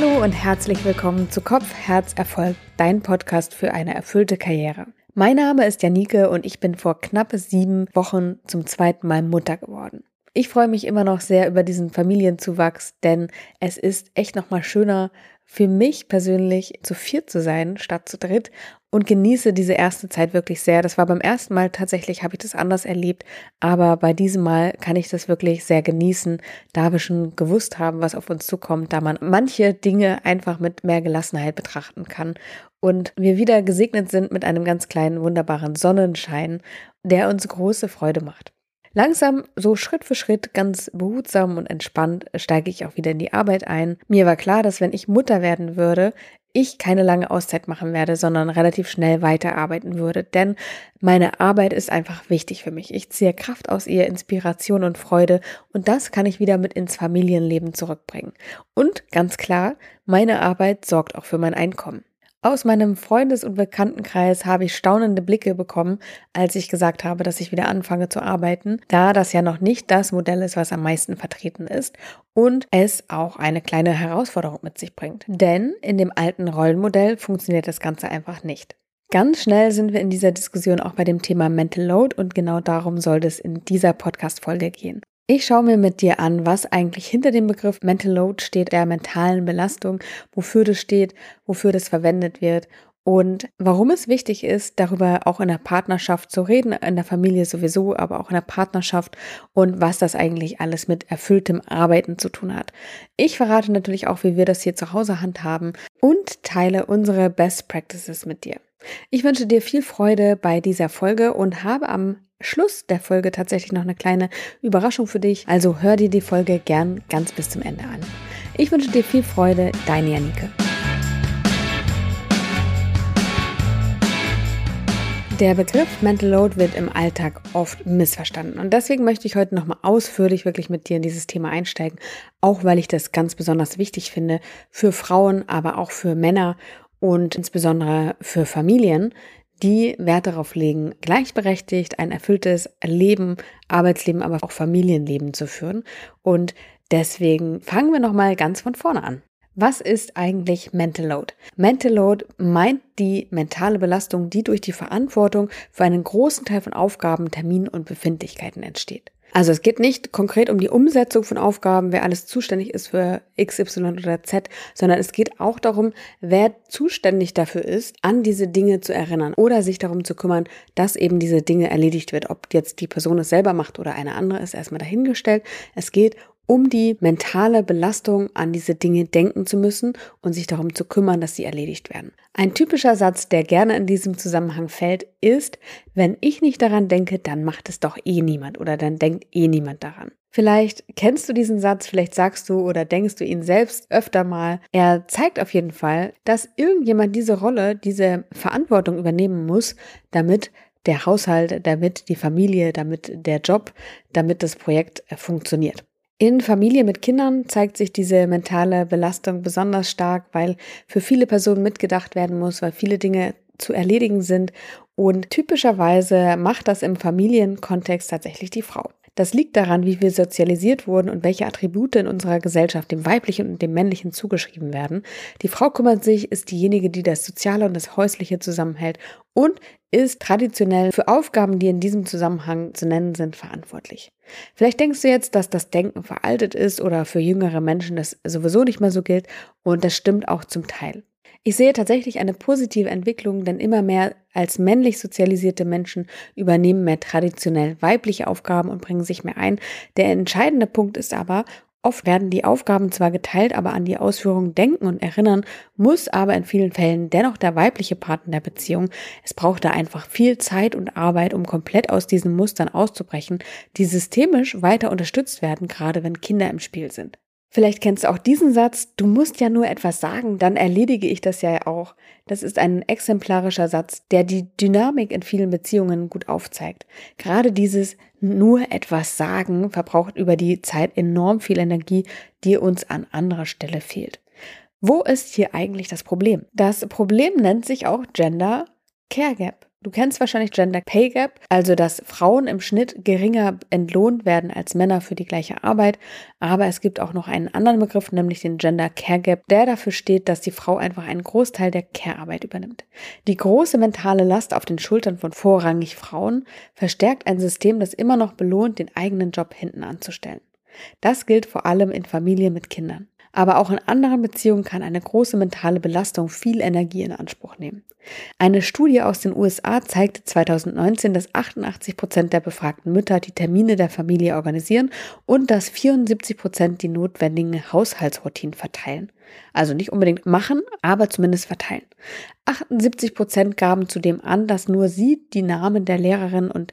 Hallo und herzlich willkommen zu Kopf, Herz, Erfolg, dein Podcast für eine erfüllte Karriere. Mein Name ist Janike und ich bin vor knapp 7 Wochen zum 2. Mal Mutter geworden. Ich freue mich immer noch sehr über diesen Familienzuwachs, denn es ist echt nochmal schöner für mich persönlich, zu 4 zu sein statt zu dritt, und genieße diese erste Zeit wirklich sehr. Das war beim ersten Mal tatsächlich, habe ich das anders erlebt, aber bei diesem Mal kann ich das wirklich sehr genießen, da wir schon gewusst haben, was auf uns zukommt, da man manche Dinge einfach mit mehr Gelassenheit betrachten kann und wir wieder gesegnet sind mit einem ganz kleinen, wunderbaren Sonnenschein, der uns große Freude macht. Langsam, so Schritt für Schritt, ganz behutsam und entspannt steige ich auch wieder in die Arbeit ein. Mir war klar, dass wenn ich Mutter werden würde, ich keine lange Auszeit machen werde, sondern relativ schnell weiterarbeiten würde, denn meine Arbeit ist einfach wichtig für mich. Ich ziehe Kraft aus ihr, Inspiration und Freude, und das kann ich wieder mit ins Familienleben zurückbringen. Und ganz klar, meine Arbeit sorgt auch für mein Einkommen. Aus meinem Freundes- und Bekanntenkreis habe ich staunende Blicke bekommen, als ich gesagt habe, dass ich wieder anfange zu arbeiten, da das ja noch nicht das Modell ist, was am meisten vertreten ist und es auch eine kleine Herausforderung mit sich bringt. Denn in dem alten Rollenmodell funktioniert das Ganze einfach nicht. Ganz schnell sind wir in dieser Diskussion auch bei dem Thema Mental Load, und genau darum soll es in dieser Podcast-Folge gehen. Ich schaue mir mit dir an, was eigentlich hinter dem Begriff Mental Load steht, der mentalen Belastung, wofür das steht, wofür das verwendet wird und warum es wichtig ist, darüber auch in der Partnerschaft zu reden, in der Familie sowieso, aber auch in der Partnerschaft, und was das eigentlich alles mit erfülltem Arbeiten zu tun hat. Ich verrate natürlich auch, wie wir das hier zu Hause handhaben, und teile unsere Best Practices mit dir. Ich wünsche dir viel Freude bei dieser Folge und habe am Schluss der Folge tatsächlich noch eine kleine Überraschung für dich. Also hör dir die Folge gern ganz bis zum Ende an. Ich wünsche dir viel Freude, deine Janike. Der Begriff Mental Load wird im Alltag oft missverstanden, und deswegen möchte ich heute nochmal ausführlich wirklich mit dir in dieses Thema einsteigen, auch weil ich das ganz besonders wichtig finde für Frauen, aber auch für Männer und insbesondere für Familien, die Wert darauf legen, gleichberechtigt ein erfülltes Leben, Arbeitsleben, aber auch Familienleben zu führen. Und deswegen fangen wir nochmal ganz von vorne an. Was ist eigentlich Mental Load? Mental Load meint die mentale Belastung, die durch die Verantwortung für einen großen Teil von Aufgaben, Terminen und Befindlichkeiten entsteht. Also es geht nicht konkret um die Umsetzung von Aufgaben, wer alles zuständig ist für X, Y oder Z, sondern es geht auch darum, wer zuständig dafür ist, an diese Dinge zu erinnern oder sich darum zu kümmern, dass eben diese Dinge erledigt wird. Ob jetzt die Person es selber macht oder eine andere, ist erstmal dahingestellt. Es geht um die mentale Belastung, an diese Dinge denken zu müssen und sich darum zu kümmern, dass sie erledigt werden. Ein typischer Satz, der gerne in diesem Zusammenhang fällt, ist: Wenn ich nicht daran denke, dann macht es doch eh niemand, oder dann denkt eh niemand daran. Vielleicht kennst du diesen Satz, vielleicht sagst du oder denkst du ihn selbst öfter mal. Er zeigt auf jeden Fall, dass irgendjemand diese Rolle, diese Verantwortung übernehmen muss, damit der Haushalt, damit die Familie, damit der Job, damit das Projekt funktioniert. In Familie mit Kindern zeigt sich diese mentale Belastung besonders stark, weil für viele Personen mitgedacht werden muss, weil viele Dinge zu erledigen sind, und typischerweise macht das im Familienkontext tatsächlich die Frau. Das liegt daran, wie wir sozialisiert wurden und welche Attribute in unserer Gesellschaft dem Weiblichen und dem Männlichen zugeschrieben werden. Die Frau kümmert sich, ist diejenige, die das Soziale und das Häusliche zusammenhält, und ist traditionell für Aufgaben, die in diesem Zusammenhang zu nennen sind, verantwortlich. Vielleicht denkst du jetzt, dass das Denken veraltet ist oder für jüngere Menschen das sowieso nicht mehr so gilt, und das stimmt auch zum Teil. Ich sehe tatsächlich eine positive Entwicklung, denn immer mehr als männlich sozialisierte Menschen übernehmen mehr traditionell weibliche Aufgaben und bringen sich mehr ein. Der entscheidende Punkt ist aber: Oft werden die Aufgaben zwar geteilt, aber an die Ausführung denken und erinnern muss aber in vielen Fällen dennoch der weibliche Part in der Beziehung. Es braucht da einfach viel Zeit und Arbeit, um komplett aus diesen Mustern auszubrechen, die systemisch weiter unterstützt werden, gerade wenn Kinder im Spiel sind. Vielleicht kennst du auch diesen Satz: Du musst ja nur etwas sagen, dann erledige ich das ja auch. Das ist ein exemplarischer Satz, der die Dynamik in vielen Beziehungen gut aufzeigt. Gerade dieses nur etwas sagen verbraucht über die Zeit enorm viel Energie, die uns an anderer Stelle fehlt. Wo ist hier eigentlich das Problem? Das Problem nennt sich auch Gender Care Gap. Du kennst wahrscheinlich Gender Pay Gap, also dass Frauen im Schnitt geringer entlohnt werden als Männer für die gleiche Arbeit. Aber es gibt auch noch einen anderen Begriff, nämlich den Gender Care Gap, der dafür steht, dass die Frau einfach einen Großteil der Care-Arbeit übernimmt. Die große mentale Last auf den Schultern von vorrangig Frauen verstärkt ein System, das immer noch belohnt, den eigenen Job hinten anzustellen. Das gilt vor allem in Familien mit Kindern. Aber auch in anderen Beziehungen kann eine große mentale Belastung viel Energie in Anspruch nehmen. Eine Studie aus den USA zeigte 2019, dass 88% der befragten Mütter die Termine der Familie organisieren und dass 74% die notwendigen Haushaltsroutinen verteilen. Also nicht unbedingt machen, aber zumindest verteilen. 78% gaben zudem an, dass nur sie die Namen der Lehrerinnen und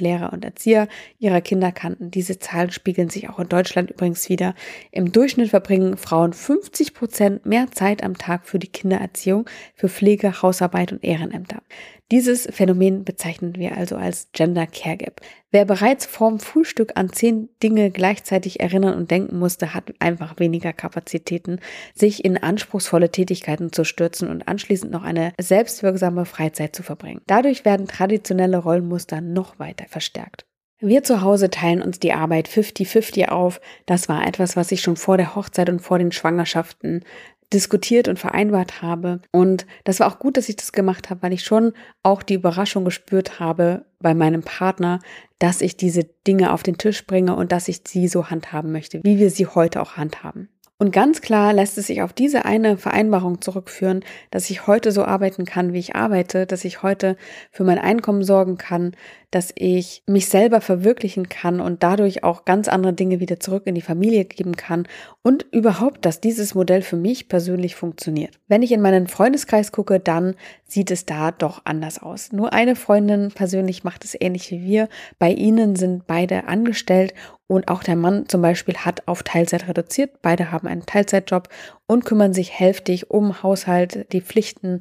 Lehrer und Erzieher ihrer Kinder kannten. Diese Zahlen spiegeln sich auch in Deutschland übrigens wieder. Im Durchschnitt verbringen Frauen 50% mehr Zeit am Tag für die Kindererziehung, für Pflege, Hausarbeit und Ehrenämter. Dieses Phänomen bezeichnen wir also als Gender Care Gap. Wer bereits vorm Frühstück an 10 Dinge gleichzeitig erinnern und denken musste, hat einfach weniger Kapazitäten, sich in anspruchsvolle Tätigkeiten zu stürzen und anschließend noch eine selbstwirksame Freizeit zu verbringen. Dadurch werden traditionelle Rollenmuster noch weiter verstärkt. Wir zu Hause teilen uns die Arbeit 50-50 auf. Das war etwas, was ich schon vor der Hochzeit und vor den Schwangerschaften diskutiert und vereinbart habe. Und das war auch gut, dass ich das gemacht habe, weil ich schon auch die Überraschung gespürt habe bei meinem Partner, dass ich diese Dinge auf den Tisch bringe und dass ich sie so handhaben möchte, wie wir sie heute auch handhaben. Und ganz klar lässt es sich auf diese eine Vereinbarung zurückführen, dass ich heute so arbeiten kann, wie ich arbeite, dass ich heute für mein Einkommen sorgen kann, dass ich mich selber verwirklichen kann und dadurch auch ganz andere Dinge wieder zurück in die Familie geben kann und überhaupt, dass dieses Modell für mich persönlich funktioniert. Wenn ich in meinen Freundeskreis gucke, dann sieht es da doch anders aus. Nur eine Freundin persönlich macht es ähnlich wie wir. Bei ihnen sind beide angestellt. Und auch der Mann zum Beispiel hat auf Teilzeit reduziert. Beide haben einen Teilzeitjob und kümmern sich hälftig um Haushalt, die Pflichten,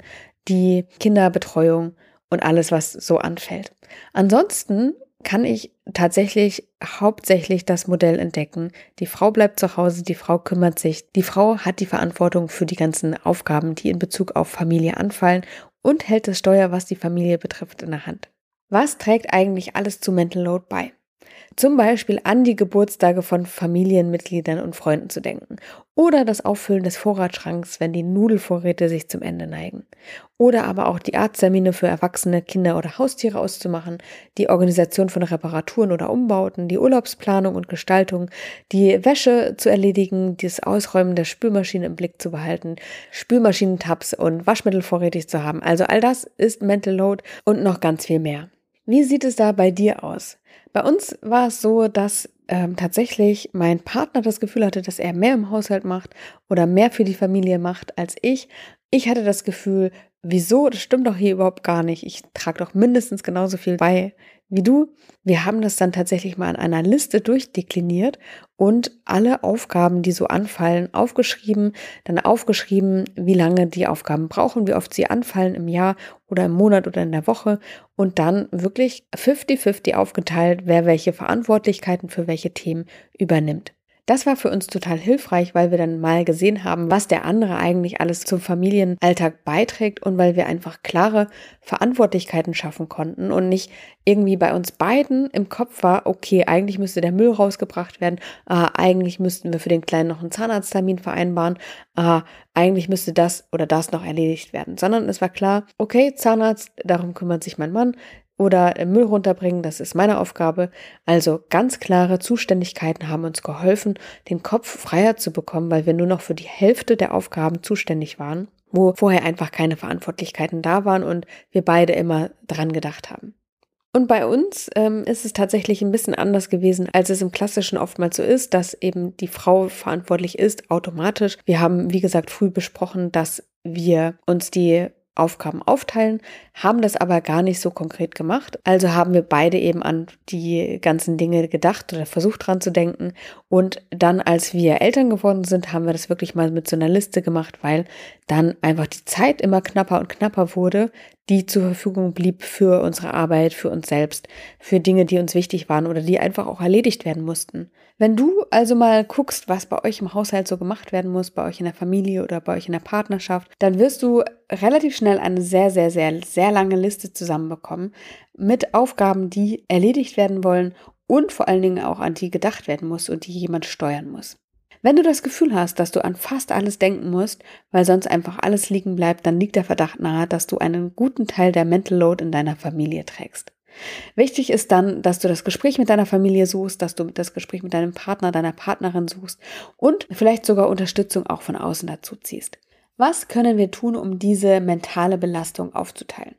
die Kinderbetreuung und alles, was so anfällt. Ansonsten kann ich tatsächlich hauptsächlich das Modell entdecken. Die Frau bleibt zu Hause, die Frau kümmert sich, die Frau hat die Verantwortung für die ganzen Aufgaben, die in Bezug auf Familie anfallen und hält das Steuer, was die Familie betrifft, in der Hand. Was trägt eigentlich alles zu Mental Load bei? Zum Beispiel an die Geburtstage von Familienmitgliedern und Freunden zu denken oder das Auffüllen des Vorratsschranks, wenn die Nudelvorräte sich zum Ende neigen oder aber auch die Arzttermine für Erwachsene, Kinder oder Haustiere auszumachen, die Organisation von Reparaturen oder Umbauten, die Urlaubsplanung und Gestaltung, die Wäsche zu erledigen, das Ausräumen der Spülmaschine im Blick zu behalten, Spülmaschinentabs und Waschmittel vorrätig zu haben. Also all das ist Mental Load und noch ganz viel mehr. Wie sieht es da bei dir aus? Bei uns war es so, dass tatsächlich mein Partner das Gefühl hatte, dass er mehr im Haushalt macht oder mehr für die Familie macht als ich. Ich hatte das Gefühl, wieso, das stimmt doch hier überhaupt gar nicht. Ich trage doch mindestens genauso viel bei wie du. Wir haben das dann tatsächlich mal an einer Liste durchdekliniert und alle Aufgaben, die so anfallen, aufgeschrieben. Dann aufgeschrieben, wie lange die Aufgaben brauchen, wie oft sie anfallen im Jahr oder im Monat oder in der Woche. Und dann wirklich 50-50 aufgeteilt, wer welche Verantwortlichkeiten für welche Themen übernimmt. Das war für uns total hilfreich, weil wir dann mal gesehen haben, was der andere eigentlich alles zum Familienalltag beiträgt und weil wir einfach klare Verantwortlichkeiten schaffen konnten und nicht irgendwie bei uns beiden im Kopf war, okay, eigentlich müsste der Müll rausgebracht werden, eigentlich müssten wir für den Kleinen noch einen Zahnarzttermin vereinbaren, eigentlich müsste das oder das noch erledigt werden, sondern es war klar, okay, Zahnarzt, darum kümmert sich mein Mann, oder Müll runterbringen, das ist meine Aufgabe. Also ganz klare Zuständigkeiten haben uns geholfen, den Kopf freier zu bekommen, weil wir nur noch für die Hälfte der Aufgaben zuständig waren, wo vorher einfach keine Verantwortlichkeiten da waren und wir beide immer dran gedacht haben. Und bei uns ist es tatsächlich ein bisschen anders gewesen, als es im Klassischen oftmals so ist, dass eben die Frau verantwortlich ist, automatisch. Wir haben, wie gesagt, früh besprochen, dass wir uns die Aufgaben aufteilen, haben das aber gar nicht so konkret gemacht. Also haben wir beide eben an die ganzen Dinge gedacht oder versucht dran zu denken Und dann, als wir Eltern geworden sind, haben wir das wirklich mal mit so einer Liste gemacht, weil dann einfach die Zeit immer knapper und knapper wurde, die zur Verfügung blieb für unsere Arbeit, für uns selbst, für Dinge, die uns wichtig waren oder die einfach auch erledigt werden mussten. Wenn du also mal guckst, was bei euch im Haushalt so gemacht werden muss, bei euch in der Familie oder bei euch in der Partnerschaft, dann wirst du relativ schnell eine sehr, sehr, sehr, sehr lange Liste zusammenbekommen mit Aufgaben, die erledigt werden wollen und vor allen Dingen auch an die gedacht werden muss und die jemand steuern muss. Wenn du das Gefühl hast, dass du an fast alles denken musst, weil sonst einfach alles liegen bleibt, dann liegt der Verdacht nahe, dass du einen guten Teil der Mental Load in deiner Familie trägst. Wichtig ist dann, dass du das Gespräch mit deiner Familie suchst, dass du das Gespräch mit deinem Partner, deiner Partnerin suchst und vielleicht sogar Unterstützung auch von außen dazu ziehst. Was können wir tun, um diese mentale Belastung aufzuteilen?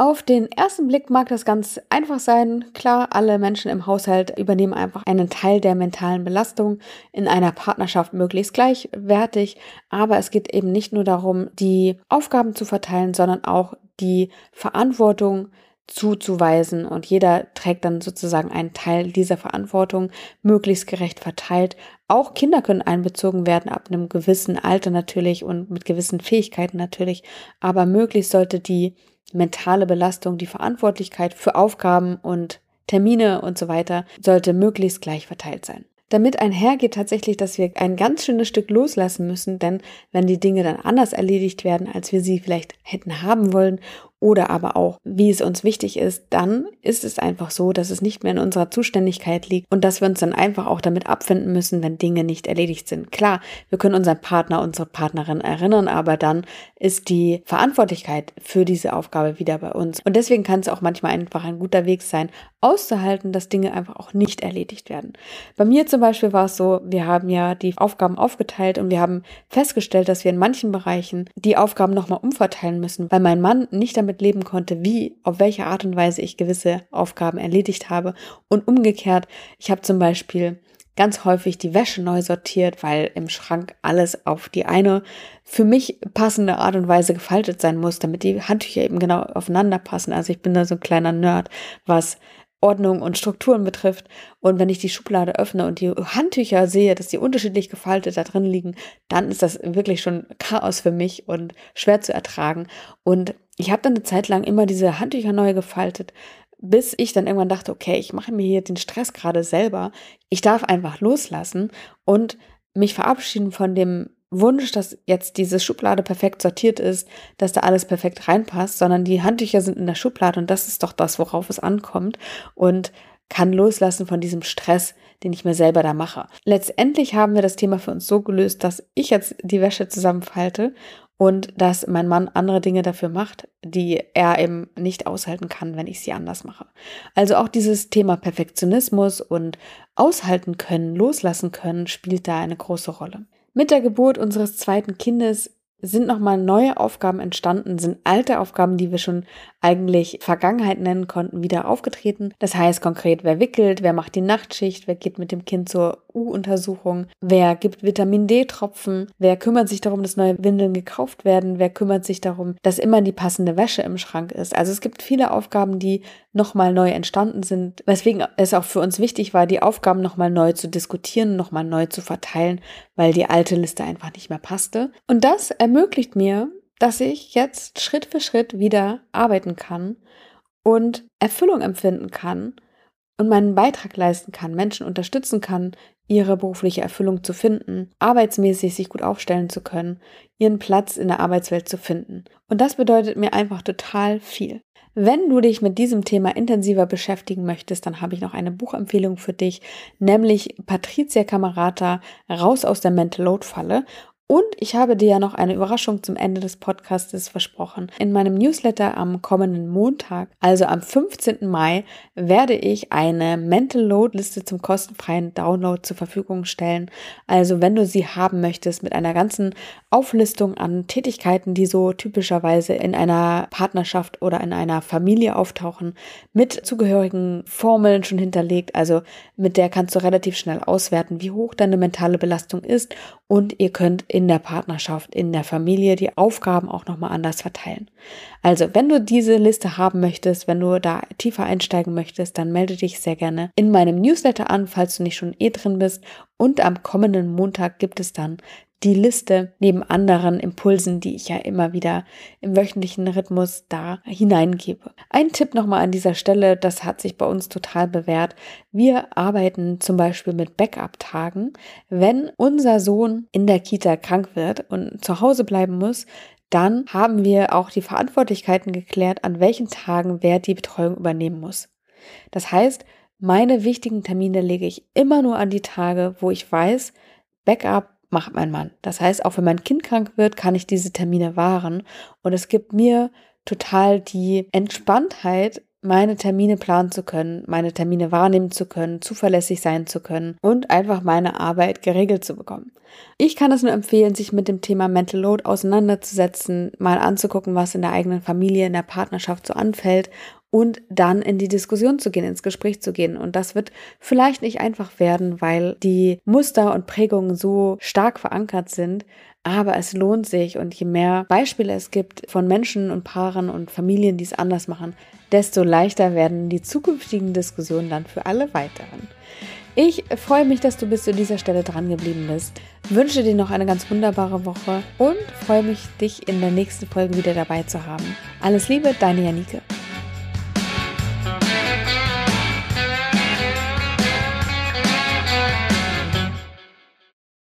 Auf den ersten Blick mag das ganz einfach sein. Klar, alle Menschen im Haushalt übernehmen einfach einen Teil der mentalen Belastung, in einer Partnerschaft möglichst gleichwertig. Aber es geht eben nicht nur darum, die Aufgaben zu verteilen, sondern auch die Verantwortung zuzuweisen. Und jeder trägt dann sozusagen einen Teil dieser Verantwortung, möglichst gerecht verteilt. Auch Kinder können einbezogen werden, ab einem gewissen Alter natürlich und mit gewissen Fähigkeiten natürlich. Aber möglichst sollte die mentale Belastung, die Verantwortlichkeit für Aufgaben und Termine und so weiter, sollte möglichst gleich verteilt sein. Damit einhergeht tatsächlich, dass wir ein ganz schönes Stück loslassen müssen, denn wenn die Dinge dann anders erledigt werden, als wir sie vielleicht hätten haben wollen oder aber auch, wie es uns wichtig ist, dann ist es einfach so, dass es nicht mehr in unserer Zuständigkeit liegt und dass wir uns dann einfach auch damit abfinden müssen, wenn Dinge nicht erledigt sind. Klar, wir können unseren Partner, unsere Partnerin erinnern, aber dann ist die Verantwortlichkeit für diese Aufgabe wieder bei uns. Und deswegen kann es auch manchmal einfach ein guter Weg sein, auszuhalten, dass Dinge einfach auch nicht erledigt werden. Bei mir zum Beispiel war es so, wir haben ja die Aufgaben aufgeteilt und wir haben festgestellt, dass wir in manchen Bereichen die Aufgaben nochmal umverteilen müssen, weil mein Mann nicht damit leben konnte, wie, auf welche Art und Weise ich gewisse Aufgaben erledigt habe. Und umgekehrt, ich habe zum Beispiel ganz häufig die Wäsche neu sortiert, weil im Schrank alles auf die eine für mich passende Art und Weise gefaltet sein muss, damit die Handtücher eben genau aufeinander passen. Also ich bin da so ein kleiner Nerd, was Ordnung und Strukturen betrifft. Und wenn ich die Schublade öffne und die Handtücher sehe, dass die unterschiedlich gefaltet da drin liegen, dann ist das wirklich schon Chaos für mich und schwer zu ertragen. Und ich habe dann eine Zeit lang immer diese Handtücher neu gefaltet, bis ich dann irgendwann dachte, okay, ich mache mir hier den Stress gerade selber. Ich darf einfach loslassen und mich verabschieden von dem Wunsch, dass jetzt diese Schublade perfekt sortiert ist, dass da alles perfekt reinpasst, sondern die Handtücher sind in der Schublade und das ist doch das, worauf es ankommt, und kann loslassen von diesem Stress, den ich mir selber da mache. Letztendlich haben wir das Thema für uns so gelöst, dass ich jetzt die Wäsche zusammenfalte und dass mein Mann andere Dinge dafür macht, die er eben nicht aushalten kann, wenn ich sie anders mache. Also auch dieses Thema Perfektionismus und aushalten können, loslassen können, spielt da eine große Rolle. Mit der Geburt unseres zweiten Kindes sind nochmal neue Aufgaben entstanden, sind alte Aufgaben, die wir schon eigentlich Vergangenheit nennen konnten, wieder aufgetreten. Das heißt konkret, wer wickelt, wer macht die Nachtschicht, wer geht mit dem Kind zur U-Untersuchung, wer gibt Vitamin D-Tropfen, wer kümmert sich darum, dass neue Windeln gekauft werden, wer kümmert sich darum, dass immer die passende Wäsche im Schrank ist. Also es gibt viele Aufgaben, die nochmal neu entstanden sind, weswegen es auch für uns wichtig war, die Aufgaben nochmal neu zu diskutieren, nochmal neu zu verteilen, weil die alte Liste einfach nicht mehr passte. Und das ermöglicht mir, dass ich jetzt Schritt für Schritt wieder arbeiten kann und Erfüllung empfinden kann und meinen Beitrag leisten kann, Menschen unterstützen kann, ihre berufliche Erfüllung zu finden, arbeitsmäßig sich gut aufstellen zu können, ihren Platz in der Arbeitswelt zu finden. Und das bedeutet mir einfach total viel. Wenn du dich mit diesem Thema intensiver beschäftigen möchtest, dann habe ich noch eine Buchempfehlung für dich, nämlich Patricia Camarata, Raus aus der Mental Load Falle. Und ich habe dir ja noch eine Überraschung zum Ende des Podcasts versprochen. In meinem Newsletter am kommenden Montag, also am 15. Mai, werde ich eine Mental Load Liste zum kostenfreien Download zur Verfügung stellen. Also wenn du sie haben möchtest, mit einer ganzen Auflistung an Tätigkeiten, die so typischerweise in einer Partnerschaft oder in einer Familie auftauchen, mit zugehörigen Formeln schon hinterlegt. Also mit der kannst du relativ schnell auswerten, wie hoch deine mentale Belastung ist, und ihr könnt in der Partnerschaft, in der Familie die Aufgaben auch nochmal anders verteilen. Also wenn du diese Liste haben möchtest, wenn du da tiefer einsteigen möchtest, dann melde dich sehr gerne in meinem Newsletter an, falls du nicht schon drin bist. Und am kommenden Montag gibt es dann die Liste neben anderen Impulsen, die ich ja immer wieder im wöchentlichen Rhythmus da hineingebe. Ein Tipp nochmal an dieser Stelle, das hat sich bei uns total bewährt. Wir arbeiten zum Beispiel mit Backup-Tagen. Wenn unser Sohn in der Kita krank wird und zu Hause bleiben muss, dann haben wir auch die Verantwortlichkeiten geklärt, an welchen Tagen wer die Betreuung übernehmen muss. Das heißt, meine wichtigen Termine lege ich immer nur an die Tage, wo ich weiß, Backup macht mein Mann. Das heißt, auch wenn mein Kind krank wird, kann ich diese Termine wahren. Und es gibt mir total die Entspanntheit, meine Termine planen zu können, meine Termine wahrnehmen zu können, zuverlässig sein zu können und einfach meine Arbeit geregelt zu bekommen. Ich kann es nur empfehlen, sich mit dem Thema Mental Load auseinanderzusetzen, mal anzugucken, was in der eigenen Familie, in der Partnerschaft so anfällt und dann in die Diskussion zu gehen, ins Gespräch zu gehen. Und das wird vielleicht nicht einfach werden, weil die Muster und Prägungen so stark verankert sind, aber es lohnt sich und je mehr Beispiele es gibt von Menschen und Paaren und Familien, die es anders machen, desto leichter werden die zukünftigen Diskussionen dann für alle weiteren. Ich freue mich, dass du bis zu dieser Stelle dran geblieben bist, wünsche dir noch eine ganz wunderbare Woche und freue mich, dich in der nächsten Folge wieder dabei zu haben. Alles Liebe, deine Janike.